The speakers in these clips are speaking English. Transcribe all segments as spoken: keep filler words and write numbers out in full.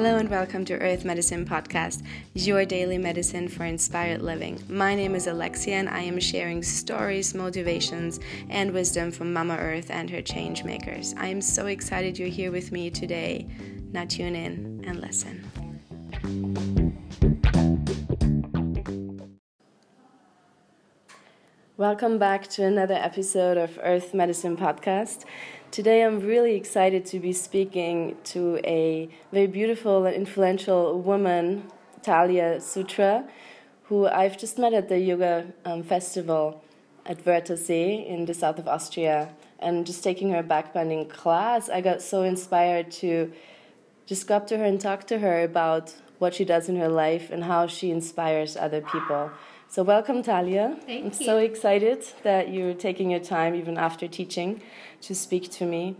Hello and welcome to Earth Medicine Podcast, your daily medicine for inspired living. My name is Alexia and I am sharing stories, motivations, and wisdom from Mama Earth and her change makers. I am so excited you're here with me today. Now tune in and listen. Welcome back to another episode of Earth Medicine Podcast. Today I'm really excited to be speaking to a very beautiful and influential woman, Talia Sutra, who I've just met at the yoga um, festival at Wörtersee in the south of Austria. And just taking her backbending class, I got so inspired to just go up to her and talk to her about what she does in her life and how she inspires other people. So welcome, Talia. Thank I'm you. So excited that you're taking your time, even after teaching, to speak to me.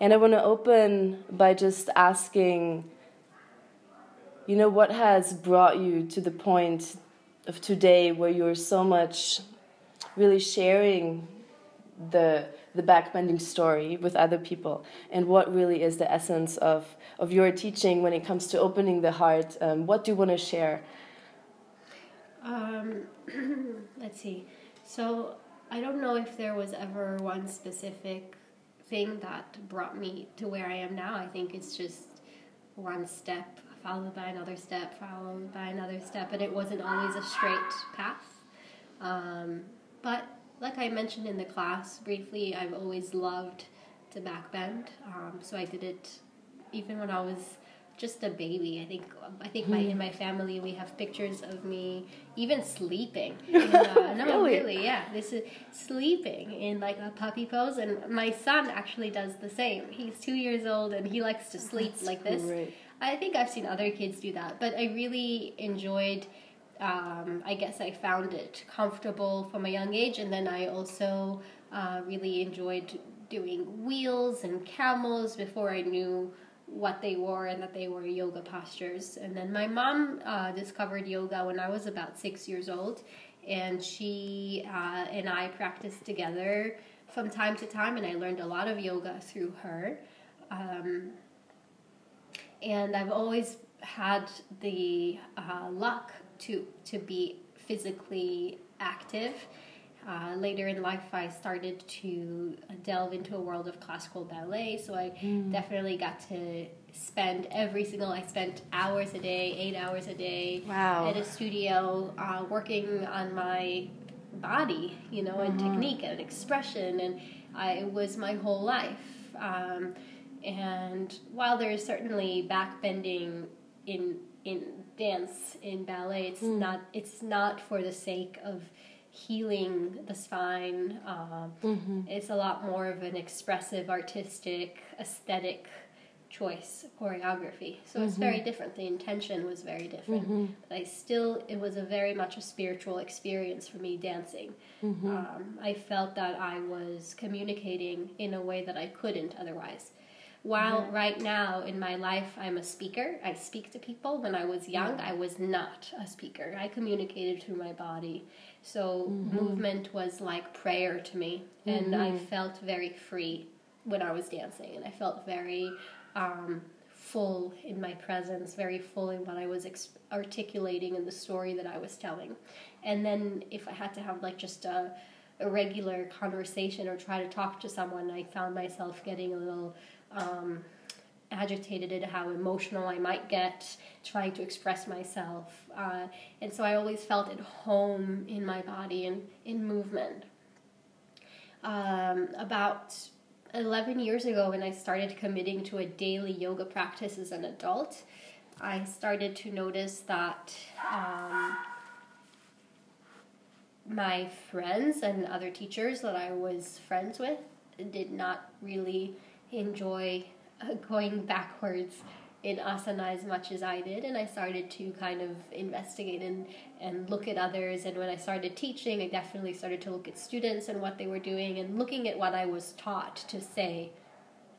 And I want to open by just asking, you know, what has brought you to the point of today where you're so much really sharing the the backbending story with other people, and what really is the essence of, of your teaching when it comes to opening the heart? Um, what do you want to share? Um, let's see. So I don't know if there was ever one specific thing that brought me to where I am now. I think it's just one step followed by another step followed by another step, and it wasn't always a straight path. Um, but like I mentioned in the class briefly, I've always loved to backbend. Um, so I did it even when I was just a baby. I think I think my in my family we have pictures of me even sleeping. In, uh, no, really? really, yeah. This is sleeping in like a puppy pose, and my son actually does the same. He's two years old and he likes to sleep That's like this. Great. I think I've seen other kids do that, but I really enjoyed. Um, I guess I found it comfortable from a young age, and then I also uh, really enjoyed doing wheels and camels before I knew what they were and that they were yoga postures. And then my mom uh, discovered yoga when I was about six years old, and she uh, and I practiced together from time to time, and I learned a lot of yoga through her. Um, and I've always had the uh, luck to to be physically active. Uh, later in life, I started to delve into a world of classical ballet, so I mm. definitely got to spend every single, I spent hours a day, eight hours a day wow. at a studio uh, working on my body, you know, mm-hmm. and technique and expression, and I, it was my whole life. Um, and while there is certainly backbending in, in dance, in ballet, it's mm. not it's not for the sake of healing the spine. Um, mm-hmm. It's a lot more of an expressive, artistic, aesthetic choice choreography. So mm-hmm. it's very different. The intention was very different. Mm-hmm. But I still, it was a very much a spiritual experience for me dancing. Mm-hmm. Um, I felt that I was communicating in a way that I couldn't otherwise. While yeah. right now in my life I'm a speaker, I speak to people. When I was young, yeah. I was not a speaker. I communicated through my body. So mm-hmm. movement was like prayer to me, and mm-hmm. I felt very free when I was dancing, and I felt very um, full in my presence, very full in what I was ex- articulating and the story that I was telling. And then if I had to have like just a, a regular conversation or try to talk to someone, I found myself getting a little Um, agitated at how emotional I might get trying to express myself. Uh, and so I always felt at home in my body and in movement. Um, about eleven years ago, when I started committing to a daily yoga practice as an adult, I started to notice that um, my friends and other teachers that I was friends with did not really enjoy uh, going backwards in asana as much as I did, and I started to kind of investigate and, and look at others. And when I started teaching, I definitely started to look at students and what they were doing, and looking at what I was taught to say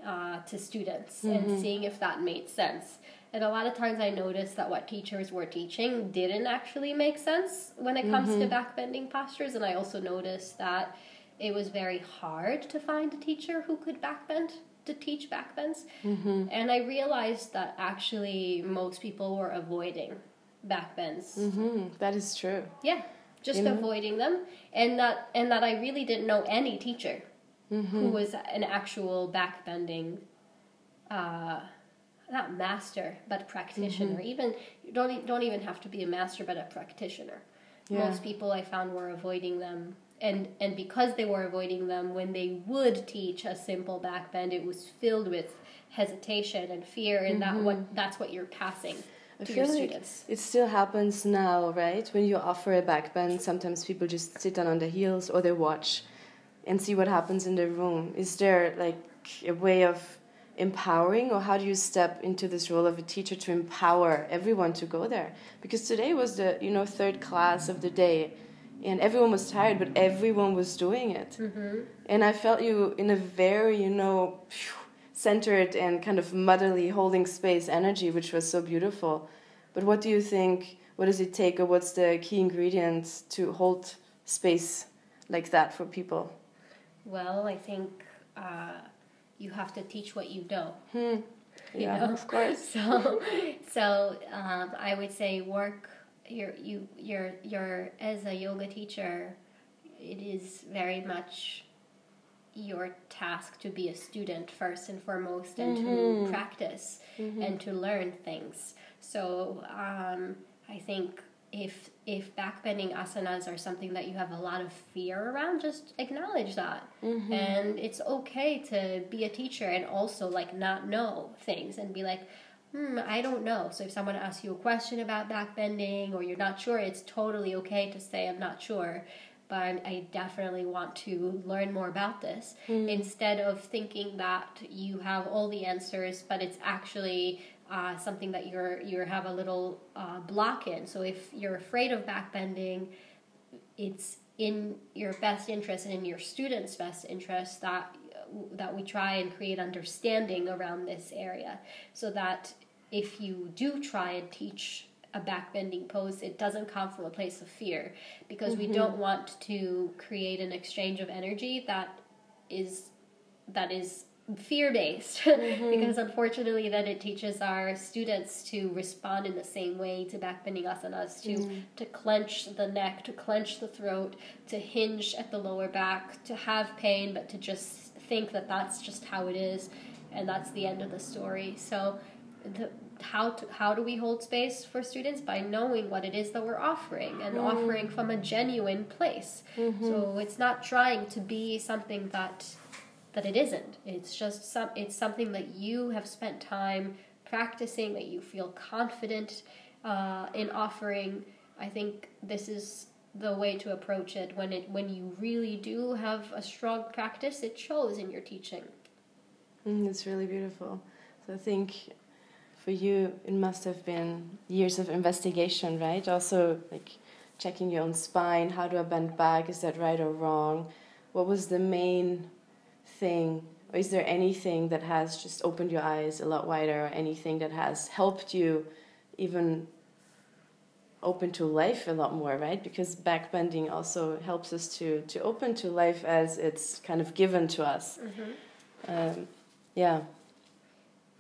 uh, to students mm-hmm. and seeing if that made sense. And a lot of times I noticed that what teachers were teaching didn't actually make sense when it comes mm-hmm. to backbending postures, and I also noticed that it was very hard to find a teacher who could backbend, to teach backbends. Mm-hmm. And I realized that actually most people were avoiding backbends. Mm-hmm. That is true. Yeah, just you avoiding know? them. And that, and that I really didn't know any teacher mm-hmm. who was an actual backbending uh not master, but practitioner. Mm-hmm. Even you don't don't even have to be a master, but a practitioner. Yeah. Most people I found were avoiding them, and and because they were avoiding them, when they would teach a simple backbend, it was filled with hesitation and fear, and mm-hmm. that what that's what you're passing I to your like students. It still happens now, right? When you offer a backbend, sometimes people just sit down on their heels or they watch, and see what happens in the room. Is there like a way of empowering, or how do you step into this role of a teacher to empower everyone to go there? Because today was the you know third class of the day, and everyone was tired, but everyone was doing it. Mm-hmm. And I felt you in a very you know centered and kind of motherly holding space energy, which was so beautiful. But what do you think? What does it take, or what's the key ingredient to hold space like that for people? Well, I think. Uh... You have to teach what you know. Hmm. Yeah, you know? Of course. So, so um, I would say work. Your you your your as a yoga teacher, it is very much your task to be a student first and foremost, and mm-hmm. to practice mm-hmm. and to learn things. So um, I think if if backbending asanas are something that you have a lot of fear around, just acknowledge that. Mm-hmm. And it's okay to be a teacher and also like not know things and be like, hmm, I don't know. So if someone asks you a question about backbending or you're not sure, it's totally okay to say I'm not sure, but I definitely want to learn more about this. Mm-hmm. Instead of thinking that you have all the answers, but it's actually... Uh, something that you're you have a little uh, block in. So if you're afraid of backbending, it's in your best interest and in your students' best interest that that we try and create understanding around this area, so that if you do try and teach a backbending pose, it doesn't come from a place of fear, because mm-hmm. we don't want to create an exchange of energy that is that is. fear-based mm-hmm. because unfortunately then it teaches our students to respond in the same way to backbending asanas, to mm-hmm. to clench the neck, to clench the throat, to hinge at the lower back, to have pain, but to just think that that's just how it is and that's the end of the story. So the, how to, how do we hold space for students? By knowing what it is that we're offering, and mm-hmm. offering from a genuine place. Mm-hmm. So it's not trying to be something that That it isn't. It's just some. It's something that you have spent time practicing, that you feel confident uh, in offering. I think this is the way to approach it. When it when you really do have a strong practice, it shows in your teaching. Mm, it's really beautiful. So I think for you, it must have been years of investigation, right? Also, like checking your own spine. How do I bend back? Is that right or wrong? What was the main thing, or is there anything that has just opened your eyes a lot wider, or anything that has helped you even open to life a lot more, right? Because backbending also helps us to to open to life as it's kind of given to us. Mm-hmm. Um, yeah.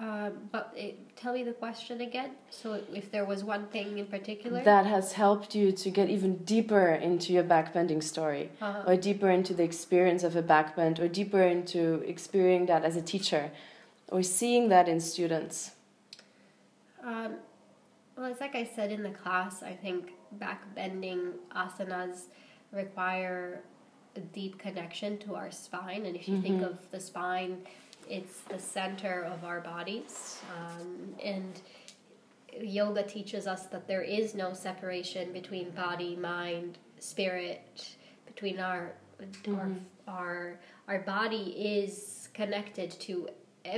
Uh, but it, tell me the question again. So if there was one thing in particular that has helped you to get even deeper into your backbending story, uh-huh. or deeper into the experience of a backbend, or deeper into experiencing that as a teacher, or seeing that in students. Um, well, it's like I said in the class, I think backbending asanas require a deep connection to our spine. And if you mm-hmm. think of the spine... It's the center of our bodies, um, and yoga teaches us that there is no separation between body, mind, spirit, between our mm-hmm. our, our our body is connected to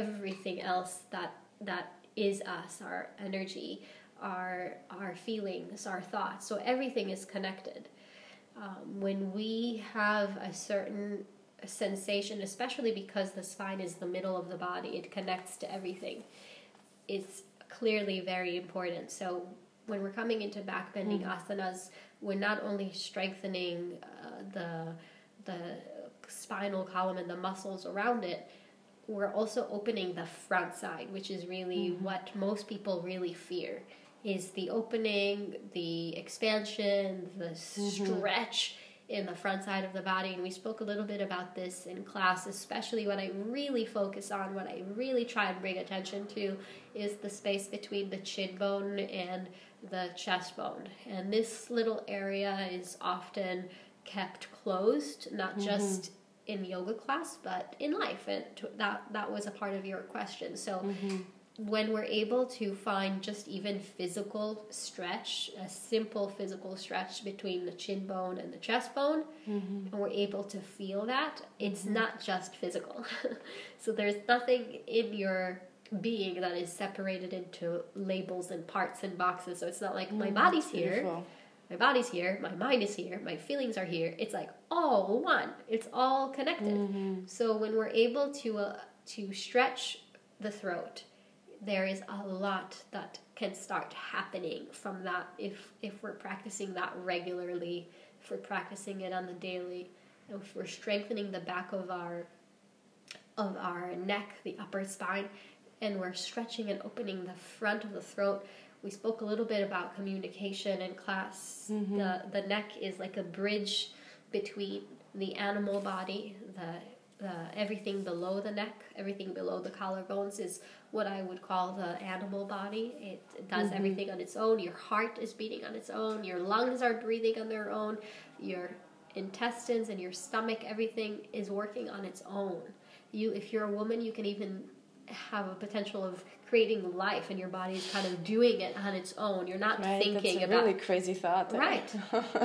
everything else that that is us, our energy, our our feelings, our thoughts. So everything is connected. Um, when we have a certain sensation, especially because the spine is the middle of the body, it connects to everything. It's clearly very important. So when we're coming into backbending mm-hmm. asanas, we're not only strengthening uh, the the spinal column and the muscles around it, we're also opening the front side, which is really mm-hmm. what most people really fear, is the opening, the expansion, the mm-hmm. stretch in the front side of the body. And we spoke a little bit about this in class, especially what I really focus on, what I really try and bring attention to, is the space between the chin bone and the chest bone. And this little area is often kept closed, not mm-hmm. just in yoga class, but in life. And that that was a part of your question. So mm-hmm. when we're able to find just even physical stretch, a simple physical stretch between the chin bone and the chest bone, mm-hmm. and we're able to feel that, it's mm-hmm. not just physical. So there's nothing in your being that is separated into labels and parts and boxes. So it's not like mm-hmm. my body's here. Beautiful. My body's here, my mind is here, my feelings are here. It's like all one. It's all connected. Mm-hmm. So when we're able to uh, to stretch the throat, there is a lot that can start happening from that if if we're practicing that regularly, if we're practicing it on the daily, if we're strengthening the back of our of our neck, the upper spine, and we're stretching and opening the front of the throat. We spoke a little bit about communication in class. Mm-hmm. The the neck is like a bridge between the animal body, the, the everything below the neck, everything below the collarbones is what I would call the animal body. It does mm-hmm. everything on its own. Your heart is beating on its own. Your lungs are breathing on their own. Your intestines and your stomach, everything is working on its own. You, if you're a woman, you can even have a potential of creating life, and your body is kind of doing it on its own. You're not right, thinking that's a about really crazy thought, eh? Right?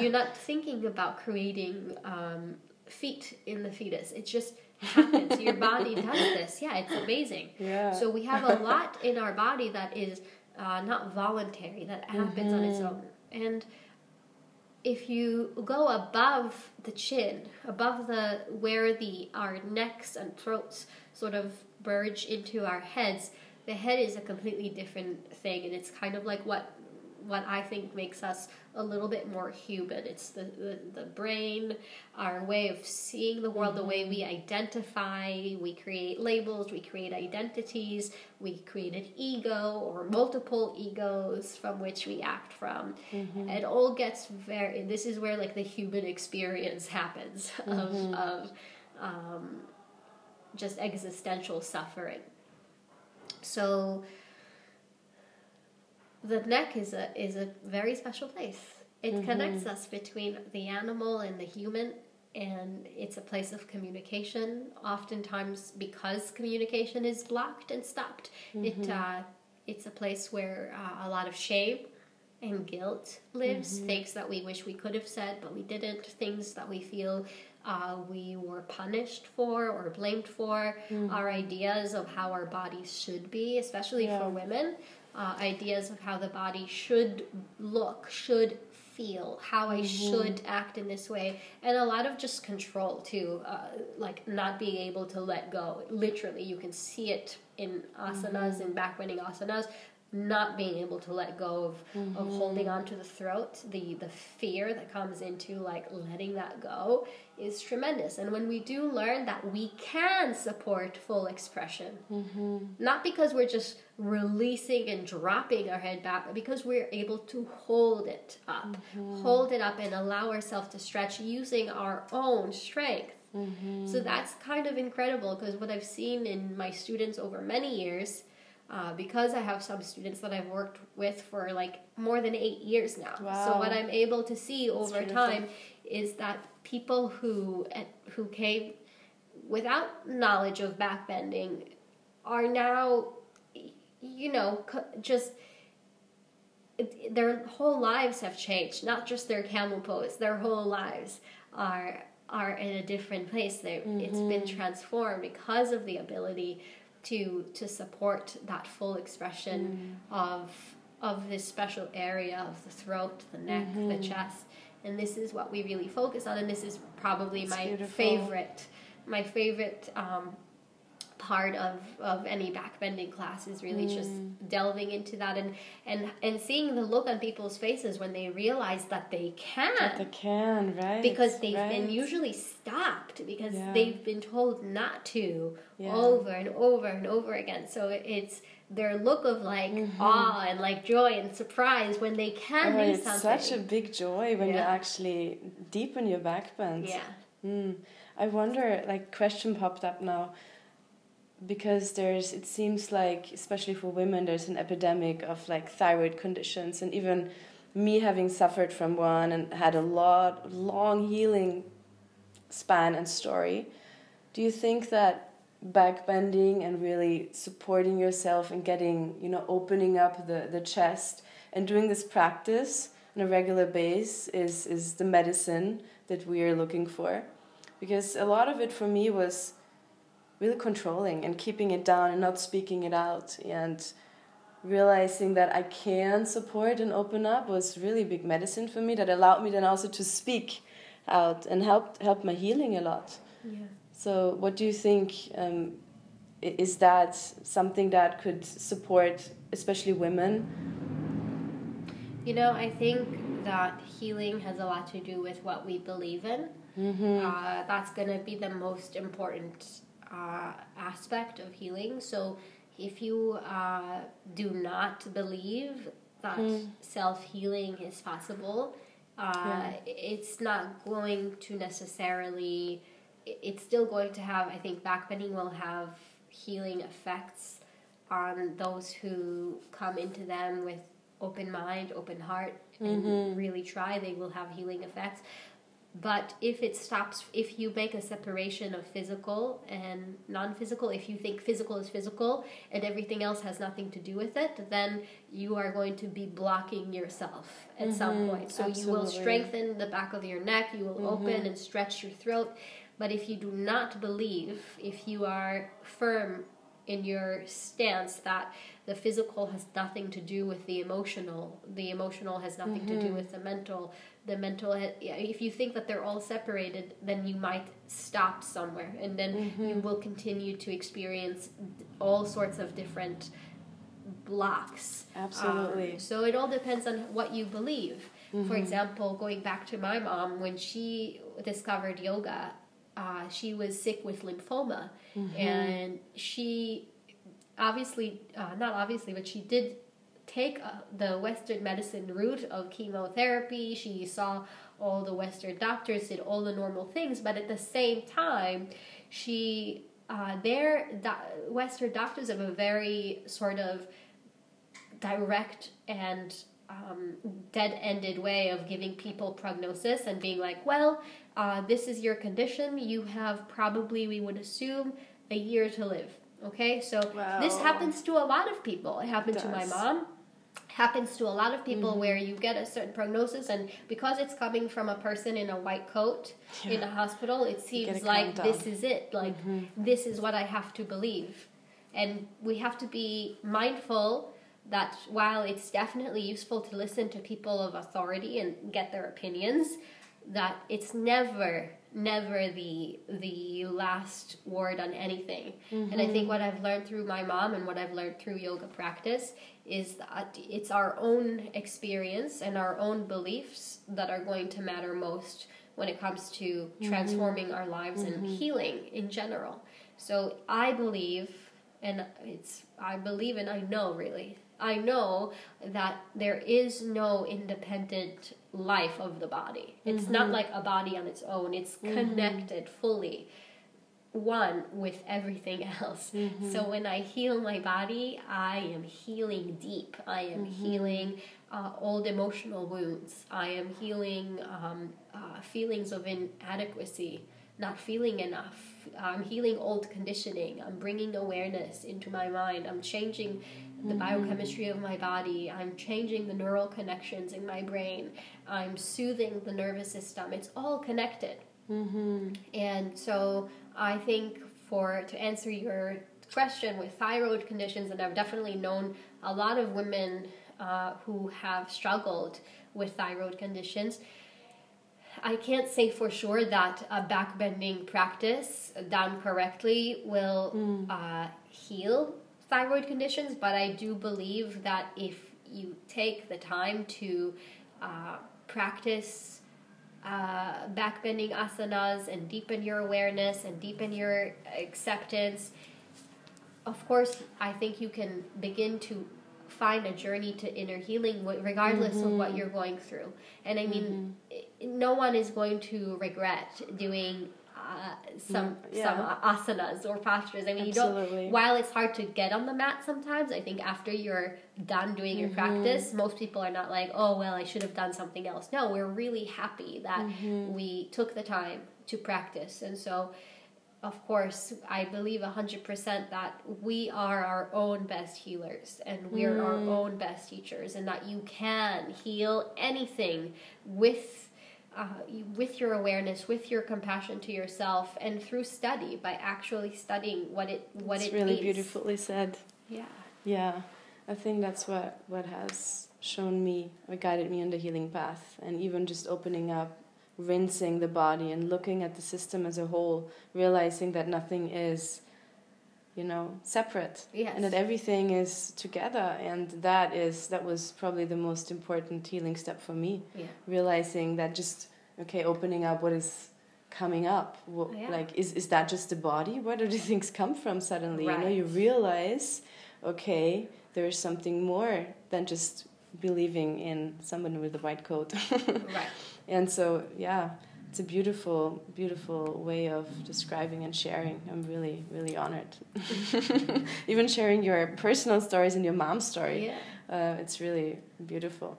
You're not thinking about creating um, feet in the fetus. It just happens. Your body does this. Yeah, it's amazing. Yeah. So we have a lot in our body that is uh, not voluntary. That happens mm-hmm. on its own. And if you go above the chin, above the where the our necks and throats sort of Verge into our heads, the head is a completely different thing, and it's kind of like what what I think makes us a little bit more human. It's the, the, the brain, our way of seeing the world, mm-hmm. the way we identify, we create labels, we create identities, we create an ego or multiple egos from which we act from. Mm-hmm. It all gets very, this is where like the human experience happens mm-hmm. of, of um just existential suffering. So the neck is a is a very special place. It mm-hmm. connects us between the animal and the human, and it's a place of communication. Oftentimes, because communication is blocked and stopped, mm-hmm. it uh, it's a place where uh, a lot of shame and guilt lives. Mm-hmm. Things that we wish we could have said but we didn't. Things that we feel Uh, we were punished for or blamed for, mm-hmm. our ideas of how our bodies should be, especially yeah. for women, uh, ideas of how the body should look, should feel, how mm-hmm. I should act in this way, and a lot of just control too, uh, like not being able to let go. Literally, you can see it in asanas, mm-hmm. in back-bending asanas, not being able to let go of, mm-hmm. of holding on to the throat. The the fear that comes into like letting that go is tremendous. And when we do learn that we can support full expression, mm-hmm. not because we're just releasing and dropping our head back, but because we're able to hold it up, mm-hmm. hold it up and allow ourselves to stretch using our own strength. Mm-hmm. So that's kind of incredible, because what I've seen in my students over many years, Uh, because I have some students that I've worked with for like more than eight years now. Wow. So what I'm able to see over time is that people who who came without knowledge of backbending are now, you know, just their whole lives have changed. Not just their camel pose. Their whole lives are are in a different place. They mm-hmm. it's been transformed because of the ability to to support that full expression mm. of of this special area of the throat, the neck, mm-hmm. the chest. And this is what we really focus on, and this is probably it's my beautiful. favorite my favorite um, part of, of any backbending class is really mm. just delving into that and, and and seeing the look on people's faces when they realize that they can. That they can, right. Because they've right. been usually stopped because yeah. they've been told not to yeah. over and over and over again. So it's their look of like mm-hmm. awe and like joy and surprise when they can oh, do it's something. It's such a big joy when yeah. you actually deepen your backbend. Yeah. Mm. I wonder, like, question popped up now, because there's, it seems like, especially for women, there's an epidemic of like thyroid conditions, and even me having suffered from one and had a lot long healing span and story. Do you think that backbending and really supporting yourself and getting, you know, opening up the, the chest and doing this practice on a regular basis is, is the medicine that we are looking for? Because a lot of it for me was really controlling and keeping it down and not speaking it out, and realizing that I can support and open up was really big medicine for me, that allowed me then also to speak out and helped help my healing a lot. Yeah. So what do you think, um, is that something that could support especially women? You know, I think that healing has a lot to do with what we believe in. Mm-hmm. Uh, that's going to be the most important uh, aspect of healing. So if you uh, do not believe that mm. self-healing is possible, uh, yeah. it's not going to necessarily... It's still going to have, I think, backbending will have healing effects on those who come into them with open mind, open heart, and mm-hmm. really try. They will have healing effects. But if it stops, if you make a separation of physical and non-physical, if you think physical is physical and everything else has nothing to do with it, then you are going to be blocking yourself at mm-hmm. some point. So Absolutely. you will strengthen the back of your neck, you will mm-hmm. open and stretch your throat. But if you do not believe, if you are firm in your stance that the physical has nothing to do with the emotional, the emotional has nothing mm-hmm. to do with the mental, the mental, if you think that they're all separated, then you might stop somewhere, and then mm-hmm. you will continue to experience all sorts of different blocks. Absolutely. Um, so it all depends on what you believe. Mm-hmm. For example, going back to my mom, when she discovered yoga, Uh, she was sick with lymphoma, mm-hmm. and she obviously, uh, not obviously, but she did take uh, the Western medicine route of chemotherapy. She saw all the Western doctors, did all the normal things, but at the same time, she, uh, their do- Western doctors have a very sort of direct and um, dead-ended way of giving people prognosis and being like, well... Uh, this is your condition. You have probably, we would assume, a year to live. Okay? So wow. this happens to a lot of people. It happened it to my mom. It happens to a lot of people mm-hmm. where you get a certain prognosis, and because it's coming from a person in a white coat yeah. in a hospital, it seems like this is it. Like, mm-hmm. this is what I have to believe. And we have to be mindful that while it's definitely useful to listen to people of authority and get their opinions, that it's never, never the the last word on anything. Mm-hmm. And I think what I've learned through my mom and what I've learned through yoga practice is that it's our own experience and our own beliefs that are going to matter most when it comes to transforming mm-hmm. our lives mm-hmm. and healing in general. So I believe, and it's I believe and I know really, I know that there is no independent life of the body. It's mm-hmm. not like a body on its own. It's connected mm-hmm. fully, one with everything else. Mm-hmm. So when I heal my body, I am healing deep. I am mm-hmm. healing uh, old emotional wounds. I am healing um, uh, feelings of inadequacy, not feeling enough. I'm healing old conditioning. I'm bringing awareness into my mind. I'm changing the mm-hmm. biochemistry of my body. I'm changing the neural connections in my brain. I'm soothing the nervous system. It's all connected. Mm-hmm. And so I think for to answer your question with thyroid conditions, and I've definitely known a lot of women uh, who have struggled with thyroid conditions, I can't say for sure that a backbending practice done correctly will mm. uh, heal thyroid conditions, but I do believe that if you take the time to uh, practice uh, backbending asanas and deepen your awareness and deepen your acceptance, of course, I think you can begin to find a journey to inner healing regardless mm-hmm. of what you're going through. And I mean, mm-hmm. no one is going to regret doing uh, some yeah. some asanas or postures. I mean, Absolutely. you don't, while it's hard to get on the mat sometimes, I think after you're done doing your mm-hmm. practice, most people are not like, oh, well, I should have done something else. No, we're really happy that mm-hmm. we took the time to practice. And so, of course, I believe one hundred percent that we are our own best healers and we're mm. our own best teachers, and that you can heal anything with uh, with your awareness, with your compassion to yourself, and through study, by actually studying what it what it's it really means. Beautifully said. Yeah. Yeah. I think that's what, what has shown me or guided me on the healing path, and even just opening up, rinsing the body and looking at the system as a whole, realizing that nothing is, you know, separate, yes. and that everything is together. And that is that was probably the most important healing step for me. Yeah. Realizing that just okay, opening up what is coming up. What, yeah. Like, is is that just the body? Where do the things come from suddenly? Right. You know, you realize, okay, there is something more than just believing in someone with a white coat. Right. And so, yeah, it's a beautiful, beautiful way of describing and sharing. I'm really, really honored. Even sharing your personal stories and your mom's story. Yeah. Uh, it's really beautiful.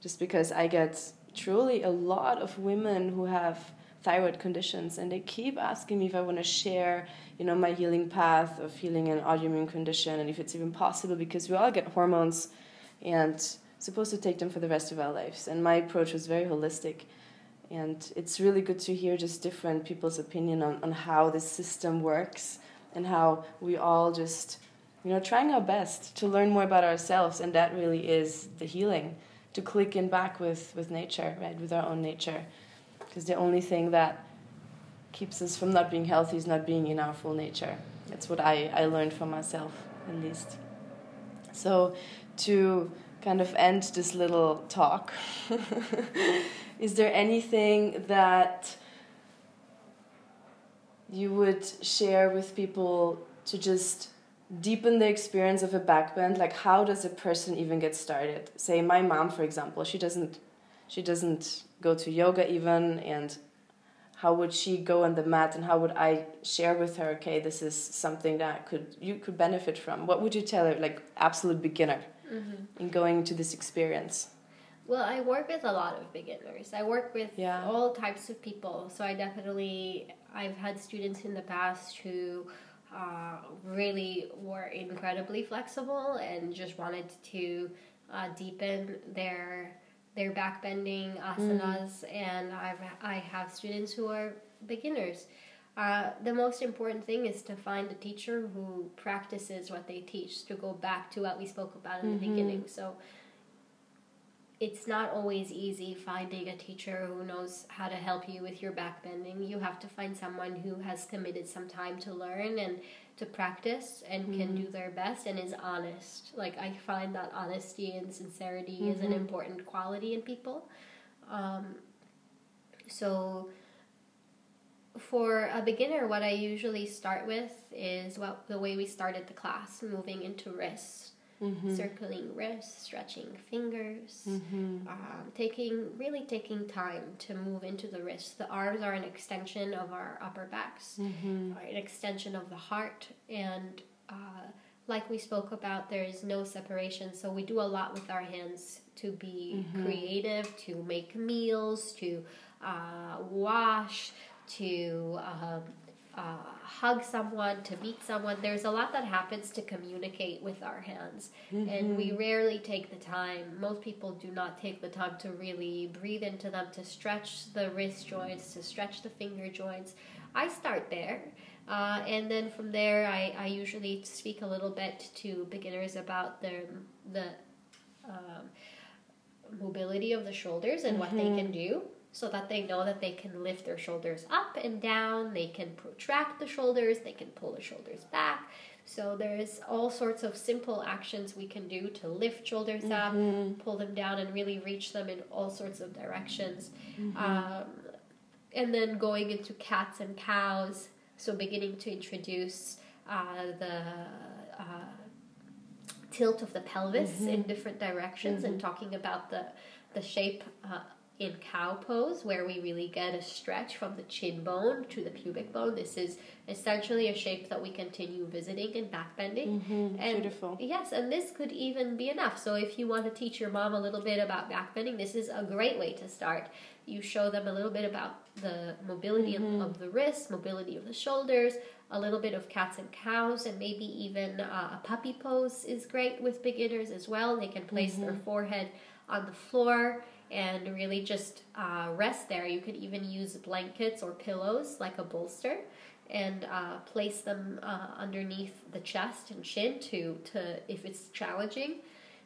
Just because I get truly a lot of women who have thyroid conditions, and they keep asking me if I want to share, you know, my healing path of healing an autoimmune condition, and if it's even possible, because we all get hormones and supposed to take them for the rest of our lives. And my approach was very holistic, and it's really good to hear just different people's opinion on, on how this system works, and how we all just, you know, trying our best to learn more about ourselves. And that really is the healing, to click in back with, with nature, right, with our own nature, because the only thing that keeps us from not being healthy is not being in our full nature. That's what I, I learned from myself, at least. So to kind of end this little talk, is there anything that you would share with people to just deepen the experience of a backbend? Like, how does a person even get started? Say my mom, for example, she doesn't she doesn't go to yoga even, and how would she go on the mat, and how would I share with her, okay, this is something that could you could benefit from? What would you tell her, like, absolute beginner? Mm-hmm. In going into this experience? Well, I work with a lot of beginners. I work with yeah. all types of people. So I definitely, I've had students in the past who uh, really were incredibly flexible and just wanted to uh, deepen their their backbending asanas. Mm. And I've I have students who are beginners. Uh, the most important thing is to find a teacher who practices what they teach, to go back to what we spoke about in mm-hmm. the beginning. So it's not always easy finding a teacher who knows how to help you with your backbending. You have to find someone who has committed some time to learn and to practice, and mm-hmm. can do their best and is honest. Like, I find that honesty and sincerity mm-hmm. is an important quality in people. Um, so... For a beginner, what I usually start with is what the way we started the class, moving into wrists, mm-hmm. circling wrists, stretching fingers, mm-hmm. um, taking really taking time to move into the wrists. The arms are an extension of our upper backs, mm-hmm. an extension of the heart, and uh, like we spoke about, there is no separation, so we do a lot with our hands to be mm-hmm. creative, to make meals, to uh, wash, to um, uh, hug someone, to meet someone. There's a lot that happens to communicate with our hands, mm-hmm. and we rarely take the time. Most people do not take the time to really breathe into them, to stretch the wrist joints, to stretch the finger joints. I start there, uh, and then from there I, I usually speak a little bit to beginners about their, the um, mobility of the shoulders and mm-hmm. what they can do. so that they know that they can lift their shoulders up and down, they can protract the shoulders, they can pull the shoulders back. So there's all sorts of simple actions we can do to lift shoulders mm-hmm. up, pull them down, and really reach them in all sorts of directions. Mm-hmm. Um, and then going into cats and cows, so beginning to introduce uh, the uh, tilt of the pelvis mm-hmm. in different directions mm-hmm. and talking about the, the shape uh, in cow pose, where we really get a stretch from the chin bone to the pubic bone. This is essentially a shape that we continue visiting and back bending. Mm-hmm. And beautiful. Yes, and this could even be enough. So if you want to teach your mom a little bit about back bending, this is a great way to start. You show them a little bit about the mobility mm-hmm. of, of the wrists, mobility of the shoulders, a little bit of cats and cows, and maybe even uh, a puppy pose is great with beginners as well. They can place mm-hmm. their forehead on the floor and really just uh, rest there. You could even use blankets or pillows like a bolster and uh, place them uh, underneath the chest and chin to, to if it's challenging.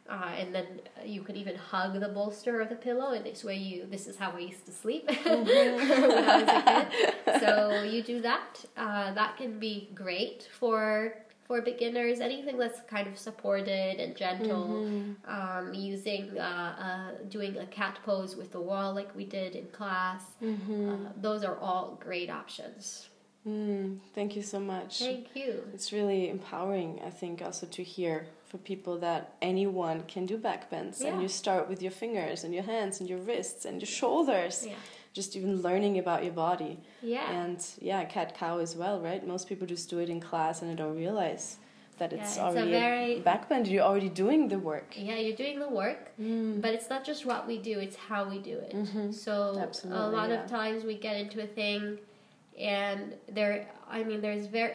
Uh, and then you could even hug the bolster or the pillow, and this way you, this is how I used to sleep mm-hmm. when I was a kid. So you do that. Uh, that can be great for for beginners. Anything that's kind of supported and gentle, mm-hmm. um, using uh, uh, doing a cat pose with the wall like we did in class. Mm-hmm. Uh, those are all great options. Mm, thank you so much. Thank you. It's really empowering, I think, also to hear for people that anyone can do backbends. Yeah. And you start with your fingers and your hands and your wrists and your shoulders. Yeah. Just even learning about your body. Yeah. And yeah, cat-cow as well, right? Most people just do it in class and they don't realize that it's, yeah, it's already a very backbend. You're already doing the work. Yeah, you're doing the work, mm. but it's not just what we do, it's how we do it. Mm-hmm. So absolutely, a lot yeah. of times we get into a thing. And there, I mean, there's very,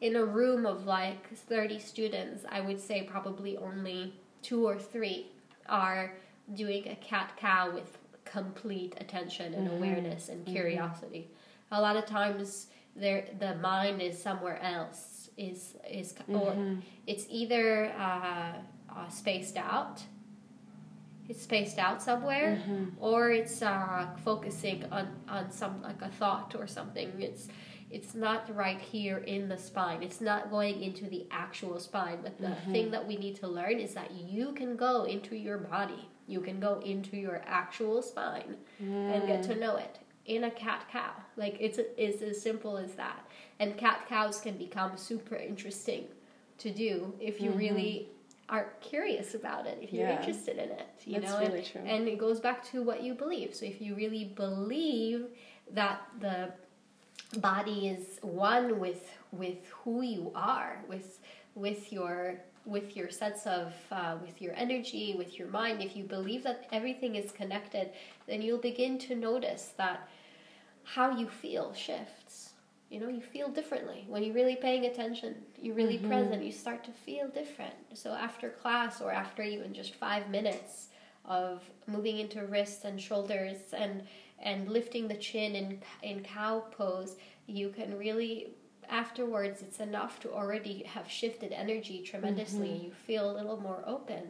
in a room of like thirty students, I would say probably only two or three are doing a cat-cow with complete attention and mm-hmm. awareness and curiosity. Mm-hmm. A lot of times, there the mind is somewhere else. Is is mm-hmm. or it's either uh, uh, spaced out. It's spaced out somewhere, mm-hmm. or it's uh, focusing on, on some like a thought or something. It's it's not right here in the spine. It's not going into the actual spine. But the mm-hmm. thing that we need to learn is that you can go into your body. You can go into your actual spine mm. and get to know it in a cat-cow. Like it's it's as simple as that. And cat-cows can become super interesting to do if you mm-hmm. really are curious about it, if you're yeah. interested in it, you That's know, really and, true. And it goes back to what you believe. So if you really believe that the body is one with with who you are, with with your with your sense of uh, with your energy, with your mind, if you believe that everything is connected, then you'll begin to notice that how you feel shifts. You know, you feel differently. When you're really paying attention, you're really mm-hmm. present, you start to feel different. So after class or after even just five minutes of moving into wrists and shoulders and and lifting the chin in, in cow pose, you can really, afterwards, it's enough to already have shifted energy tremendously. Mm-hmm. You feel a little more open.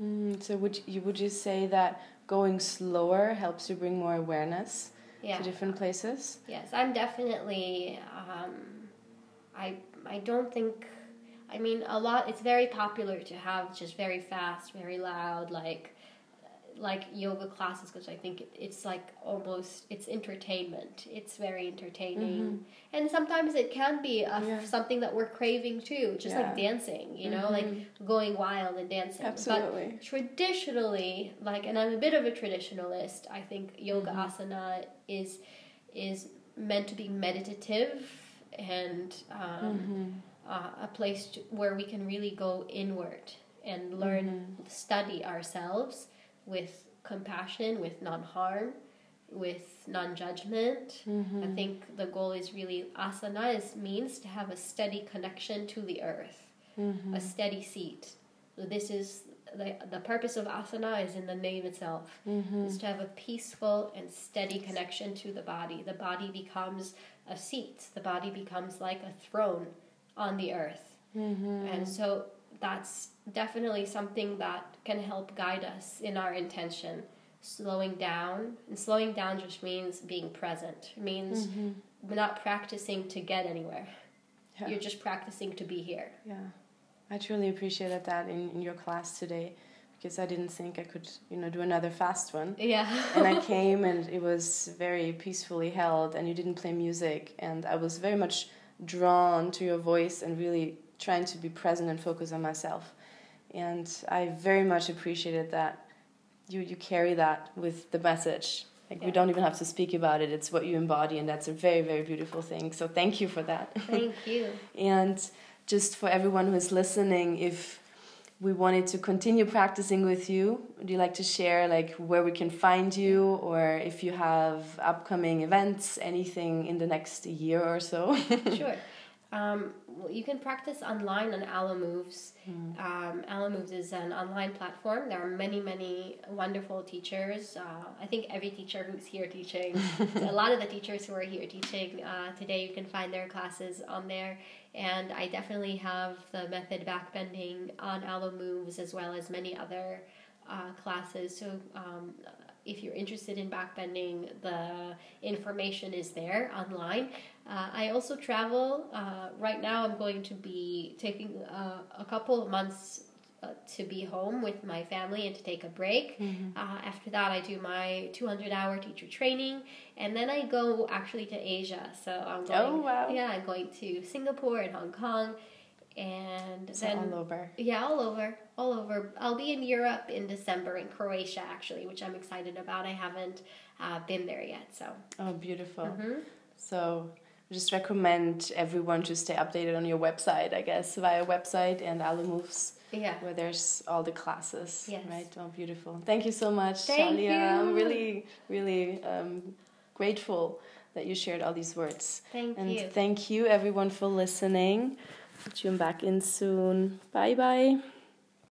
Mm, so would you, would you say that going slower helps you bring more awareness? Yeah. To different places? Yes, I'm definitely, um, I I don't think, I mean, a lot, it's very popular to have just very fast, very loud, like like yoga classes, because I think it, it's like almost, it's entertainment. It's very entertaining. Mm-hmm. And sometimes it can be a, yeah. something that we're craving too, just yeah. like dancing, you know, mm-hmm. like going wild and dancing. Absolutely. But traditionally, like, and I'm a bit of a traditionalist, I think yoga mm-hmm. asana is is meant to be meditative and um, mm-hmm. uh, a place to, where we can really go inward and learn, mm-hmm. study ourselves with compassion, with non-harm, with non-judgment. Mm-hmm. I think the goal is really, asana is, means to have a steady connection to the earth, mm-hmm. a steady seat. So this is, the, the purpose of asana is in the name itself, mm-hmm. is to have a peaceful and steady connection to the body. The body becomes a seat. The body becomes like a throne on the earth. Mm-hmm. And so that's definitely something that can help guide us in our intention slowing down. And slowing down just means being present. It means mm-hmm. not practicing to get anywhere. Yeah. You're just practicing to be here. Yeah. I truly appreciated that in, in your class today, because I didn't think I could, you know, do another fast one. Yeah. And I came and it was very peacefully held, and you didn't play music, and I was very much drawn to your voice and really trying to be present and focus on myself. And I very much appreciated that you you carry that with the message. Like, yeah. we don't even have to speak about it. It's what you embody, and that's a very, very beautiful thing. So thank you for that. Thank you. And just for everyone who is listening, if we wanted to continue practicing with you, would you like to share like where we can find you, or if you have upcoming events, anything in the next year or so? Sure. Um, well, you can practice online on Alo Moves. Mm. Um, Alo Moves is an online platform. There are many, many wonderful teachers. Uh, I think every teacher who's here teaching, a lot of the teachers who are here teaching uh, today, you can find their classes on there. And I definitely have the method backbending on Alo Moves, as well as many other uh, classes. So um, if you're interested in backbending, the information is there online. Uh, I also travel. Uh, right now I'm going to be taking uh, a couple of months uh, to be home with my family and to take a break. Mm-hmm. Uh, after that, I do my two hundred hour teacher training, and then I go actually to Asia. So I'm going, oh, wow. yeah, I'm going to Singapore and Hong Kong. And so then, all over. Yeah, all over. All over. I'll be in Europe in December, in Croatia, actually, which I'm excited about. I haven't uh, been there yet. So. Oh, beautiful. Mm-hmm. So I just recommend everyone to stay updated on your website, I guess, via website and Alo Moves, yeah. where there's all the classes. Yes. Right? Oh, beautiful. Thank you so much, Thank Talia. You. I'm really, really um, grateful that you shared all these words. Thank and you. And thank you, everyone, for listening. Tune back in soon. Bye bye.